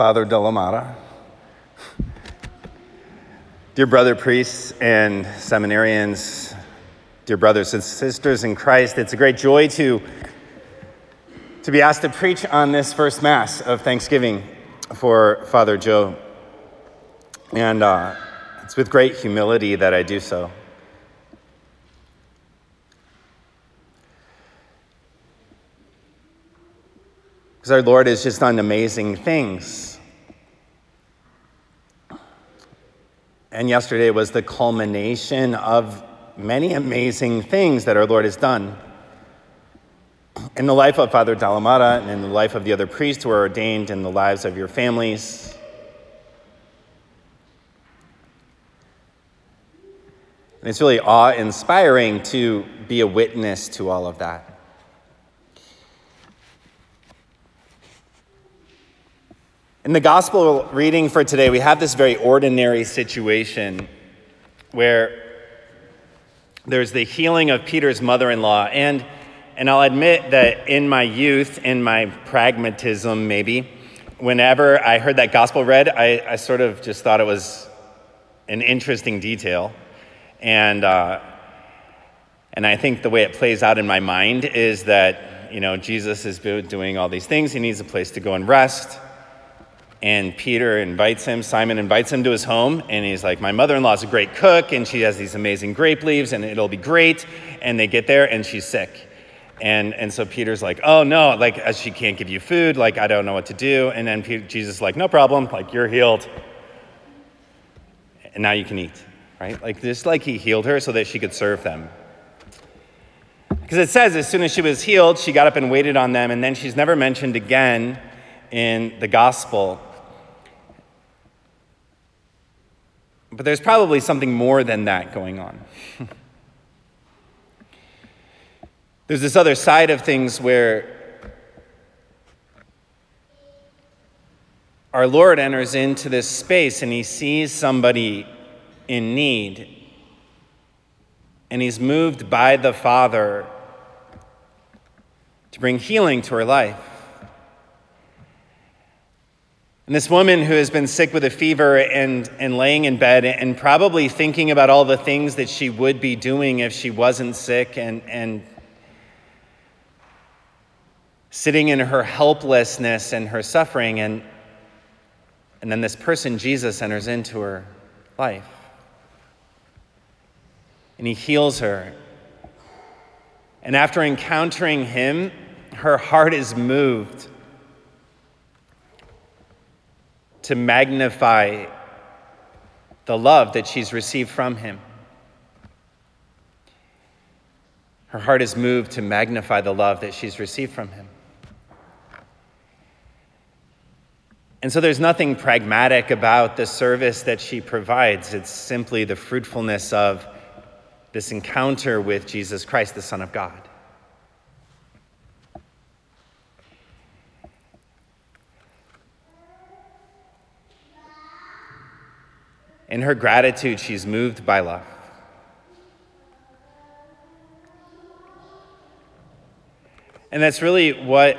Father Delamarter, dear brother priests and seminarians, dear brothers and sisters in Christ, it's a great joy to be asked to preach on this first Mass of Thanksgiving for Father Joe. And it's with great humility that I do so. Because our Lord has just done amazing things. And yesterday was the culmination of many amazing things that our Lord has done. In the life of Father Delamarter and in the life of the other priests who are ordained, in the lives of your families. And it's really awe-inspiring to be a witness to all of that. In the gospel reading for today, we have this very ordinary situation where there's the healing of Peter's mother-in-law. And I'll admit that in my youth, in my pragmatism maybe, whenever I heard that gospel read, I sort of just thought it was an interesting detail. And I think the way it plays out in my mind is that, Jesus is doing all these things. He needs a place to go and rest. And Simon invites him to his home. And he's like, my mother-in-law is a great cook. And she has these amazing grape leaves. And it'll be great. And they get there and she's sick. And so Peter's like, oh, no, she can't give you food. I don't know what to do. And then Jesus is like, no problem. You're healed. And now you can eat, right? He healed her so that she could serve them. Because it says as soon as she was healed, she got up and waited on them. And then she's never mentioned again in the gospel. But there's probably something more than that going on. There's this other side of things where our Lord enters into this space and he sees somebody in need, and he's moved by the Father to bring healing to her life. And this woman who has been sick with a fever and laying in bed and probably thinking about all the things that she would be doing if she wasn't sick and sitting in her helplessness and her suffering. And then this person, Jesus, enters into her life. And he heals her. And after encountering him, her heart is moved to magnify the love that she's received from him. Her heart is moved to magnify the love that she's received from him. And so there's nothing pragmatic about the service that she provides. It's simply the fruitfulness of this encounter with Jesus Christ, the Son of God. In her gratitude, she's moved by love. And that's really what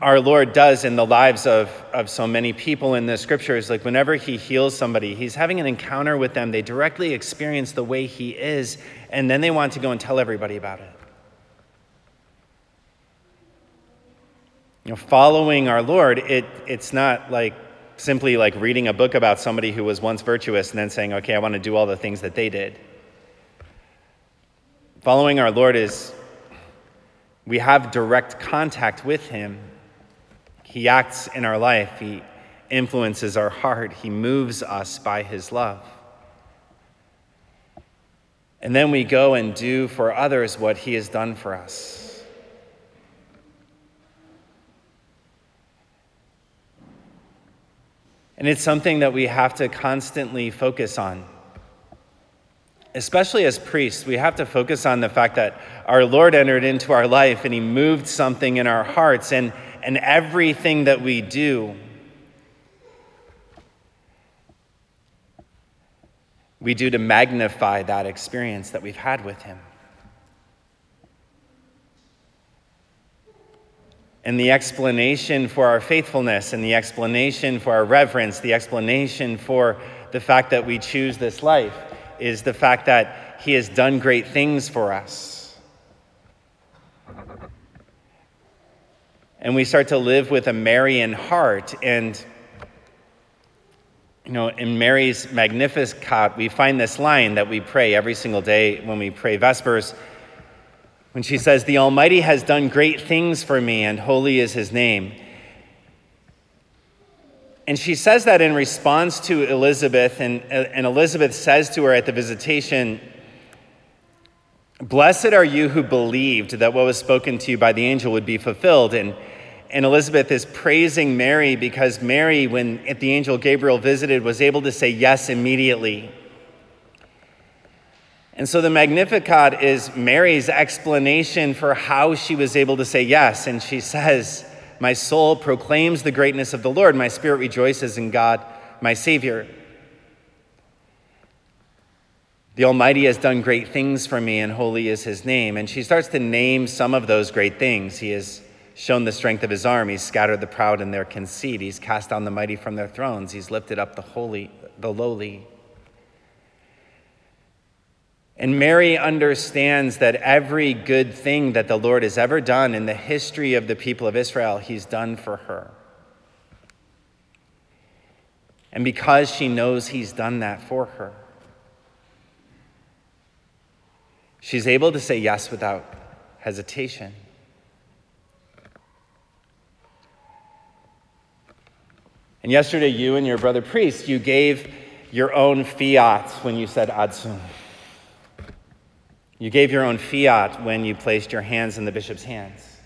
our Lord does in the lives of so many people in the scriptures. Whenever he heals somebody, he's having an encounter with them. They directly experience the way he is, and then they want to go and tell everybody about it. Following our Lord, it's not simply reading a book about somebody who was once virtuous and then saying, okay, I want to do all the things that they did. Following our Lord is we have direct contact with him. He acts in our life. He influences our heart. He moves us by his love. And then we go and do for others what he has done for us. And it's something that we have to constantly focus on. Especially as priests, we have to focus on the fact that our Lord entered into our life and he moved something in our hearts, and everything that we do, we do to magnify that experience that we've had with him. and the explanation for our faithfulness and the explanation for our reverence, the explanation for the fact that we choose this life is the fact that he has done great things for us. And we start to live with a Marian heart. And, you know, in Mary's Magnificat, we find this line that we pray every single day when we pray Vespers, when she says, "The Almighty has done great things for me, and holy is his name." And she says that in response to Elizabeth, and Elizabeth says to her at the visitation, "Blessed are you who believed that what was spoken to you by the angel would be fulfilled." And Elizabeth is praising Mary because Mary, when the angel Gabriel visited, was able to say yes immediately. And so the Magnificat is Mary's explanation for how she was able to say yes. And she says, "My soul proclaims the greatness of the Lord. My spirit rejoices in God, my Savior. The Almighty has done great things for me, and holy is his name." And she starts to name some of those great things. He has shown the strength of his arm. He's scattered the proud in their conceit. He's cast down the mighty from their thrones. He's lifted up the lowly. And Mary understands that every good thing that the Lord has ever done in the history of the people of Israel, he's done for her. And because she knows he's done that for her, she's able to say yes without hesitation. And yesterday, you and your brother priest, you gave your own fiat when you said Ad Sum. You gave your own fiat when you placed your hands in the bishop's hands.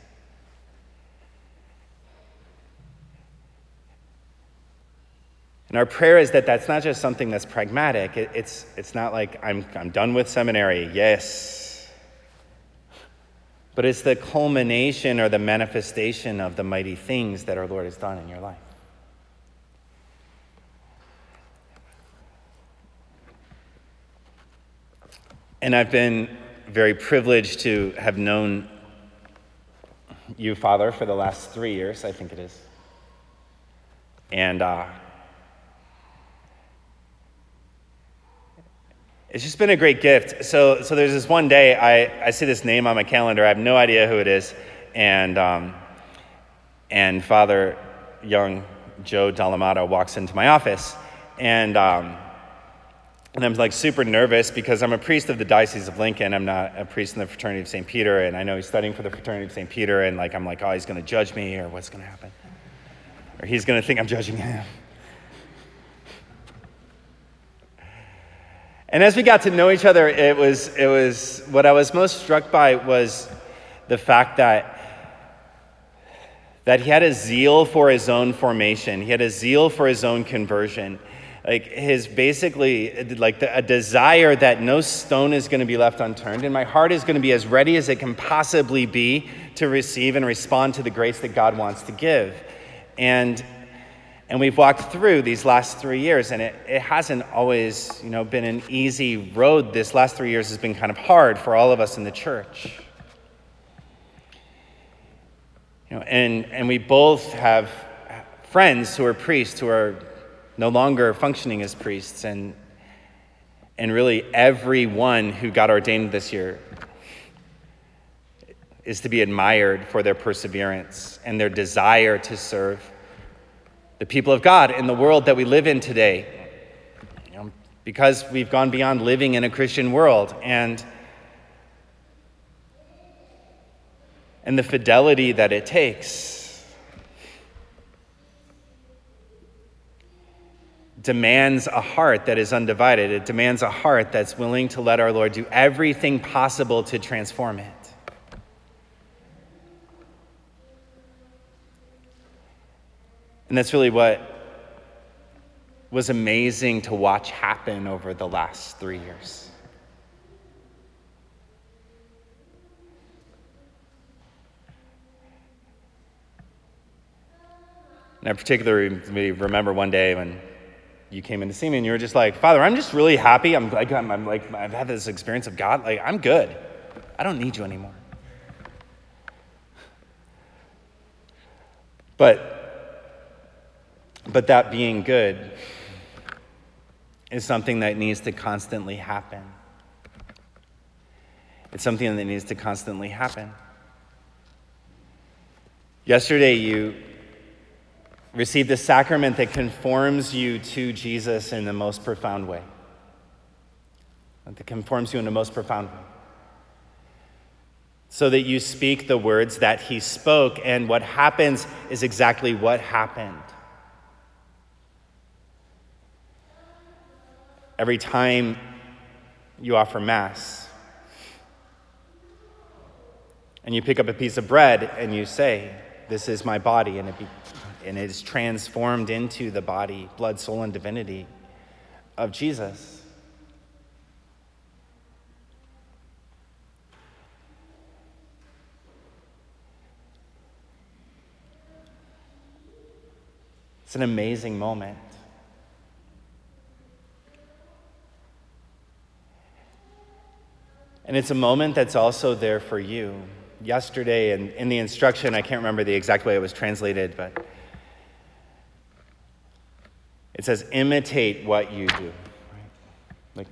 And our prayer is that that's not just something that's pragmatic. It's not like I'm done with seminary, yes. But it's the culmination or the manifestation of the mighty things that our Lord has done in your life. And I've been very privileged to have known you, Father, for the last 3 years, I think it is. And it's just been a great gift. So there's this one day, I see this name on my calendar. I have no idea who it is. And Father Young Joe Dalamata walks into my office. And I'm like super nervous because I'm a priest of the Diocese of Lincoln. I'm not a priest in the Fraternity of St. Peter. And I know he's studying for the Fraternity of St. Peter. And like, I'm like, oh, he's going to judge me, or what's going to happen? Or he's going to think I'm judging him. And as we got to know each other, it was what I was most struck by was the fact that he had a zeal for his own formation. He had a zeal for his own conversion. Like his a desire that no stone is going to be left unturned, and my heart is going to be as ready as it can possibly be to receive and respond to the grace that God wants to give. And we've walked through these last 3 years, and it hasn't always, been an easy road. This last 3 years has been kind of hard for all of us in the church. And we both have friends who are priests who are no longer functioning as priests, and really everyone who got ordained this year is to be admired for their perseverance and their desire to serve the people of God in the world that we live in today. Because we've gone beyond living in a Christian world, and the fidelity that it takes demands a heart that is undivided. It demands a heart that's willing to let our Lord do everything possible to transform it. And that's really what was amazing to watch happen over the last 3 years. And I particularly remember one day when you came in to see me, and you were just like, "Father, I'm just really happy. I'm like, I've had this experience of God. Like, I'm good. I don't need you anymore." But that being good is something that needs to constantly happen. It's something that needs to constantly happen. Yesterday, you received the sacrament that conforms you to Jesus in the most profound way. That conforms you in the most profound way. So that you speak the words that he spoke, and what happens is exactly what happened. Every time you offer Mass, and you pick up a piece of bread, and you say, "This is my body," and it is transformed into the body, blood, soul, and divinity of Jesus. It's an amazing moment. And it's a moment that's also there for you. Yesterday, and in the instruction, I can't remember the exact way it was translated, but it says, imitate what you do. Right? Like,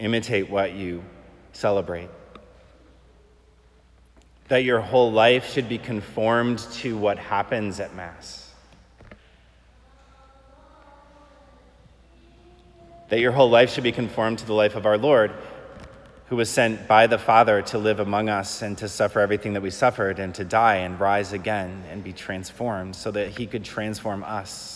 imitate what you celebrate. That your whole life should be conformed to what happens at Mass. That your whole life should be conformed to the life of our Lord, who was sent by the Father to live among us and to suffer everything that we suffered and to die and rise again and be transformed so that he could transform us.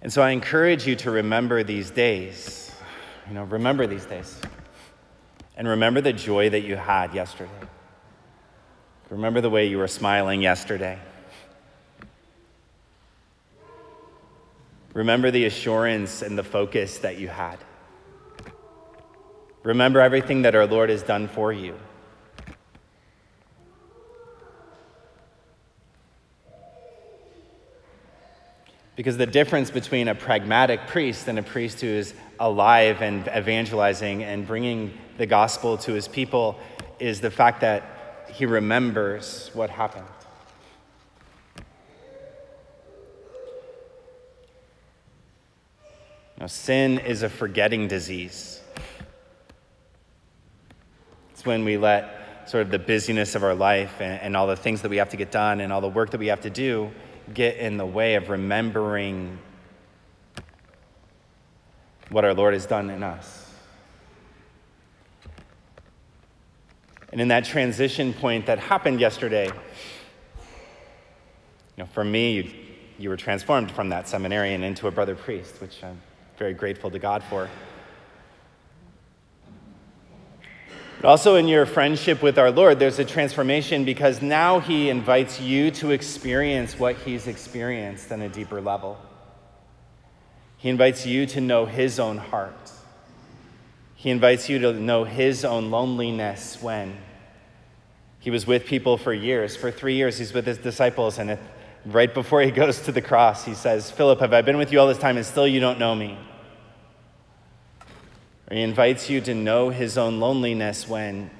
And so I encourage you to remember these days. Remember these days. And remember the joy that you had yesterday. Remember the way you were smiling yesterday. Remember the assurance and the focus that you had. Remember everything that our Lord has done for you. Because the difference between a pragmatic priest and a priest who is alive and evangelizing and bringing the gospel to his people is the fact that he remembers what happened. Now, sin is a forgetting disease. It's when we let sort of the busyness of our life and all the things that we have to get done and all the work that we have to do get in the way of remembering what our Lord has done in us. And in that transition point that happened yesterday, for me, you were transformed from that seminarian into a brother priest, which I'm very grateful to God for. But also in your friendship with our Lord, there's a transformation because now he invites you to experience what he's experienced on a deeper level. He invites you to know his own heart. He invites you to know his own loneliness when he was with people for years. For 3 years, he's with his disciples, and right before he goes to the cross, he says, "Philip, have I been with you all this time and still you don't know me?" Or he invites you to know his own loneliness when,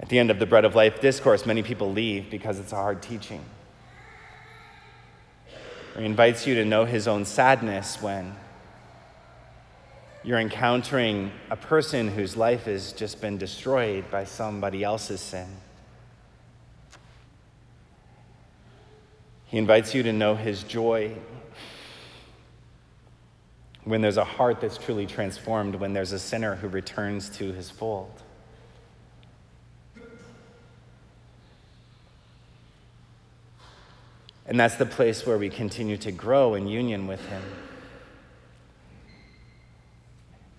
at the end of the Bread of Life discourse, many people leave because it's a hard teaching. Or he invites you to know his own sadness when you're encountering a person whose life has just been destroyed by somebody else's sin. He invites you to know his joy when there's a heart that's truly transformed, when there's a sinner who returns to his fold. And that's the place where we continue to grow in union with him.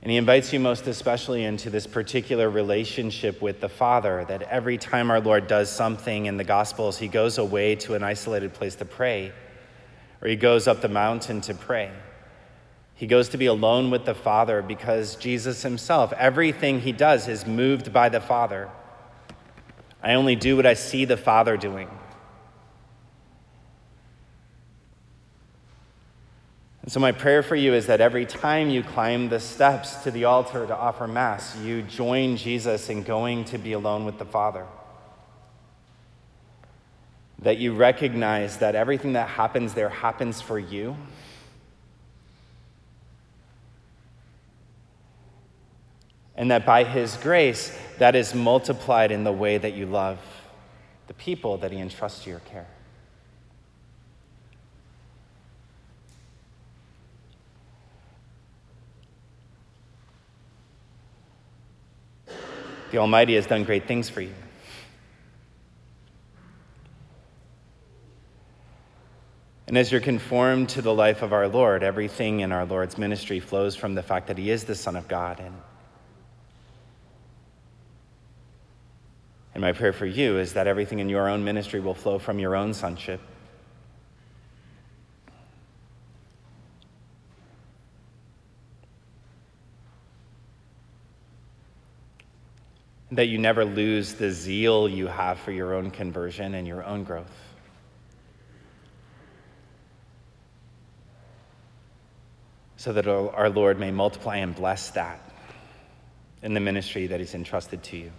And he invites you most especially into this particular relationship with the Father, that every time our Lord does something in the Gospels, he goes away to an isolated place to pray, or he goes up the mountain to pray. He goes to be alone with the Father because Jesus himself, everything he does is moved by the Father. I only do what I see the Father doing. So my prayer for you is that every time you climb the steps to the altar to offer Mass, you join Jesus in going to be alone with the Father. That you recognize that everything that happens there happens for you. And that by his grace, that is multiplied in the way that you love the people that he entrusts to your care. The Almighty has done great things for you. And as you're conformed to the life of our Lord, everything in our Lord's ministry flows from the fact that he is the Son of God. And my prayer for you is that everything in your own ministry will flow from your own sonship. That you never lose the zeal you have for your own conversion and your own growth. So that our Lord may multiply and bless that in the ministry that he's entrusted to you.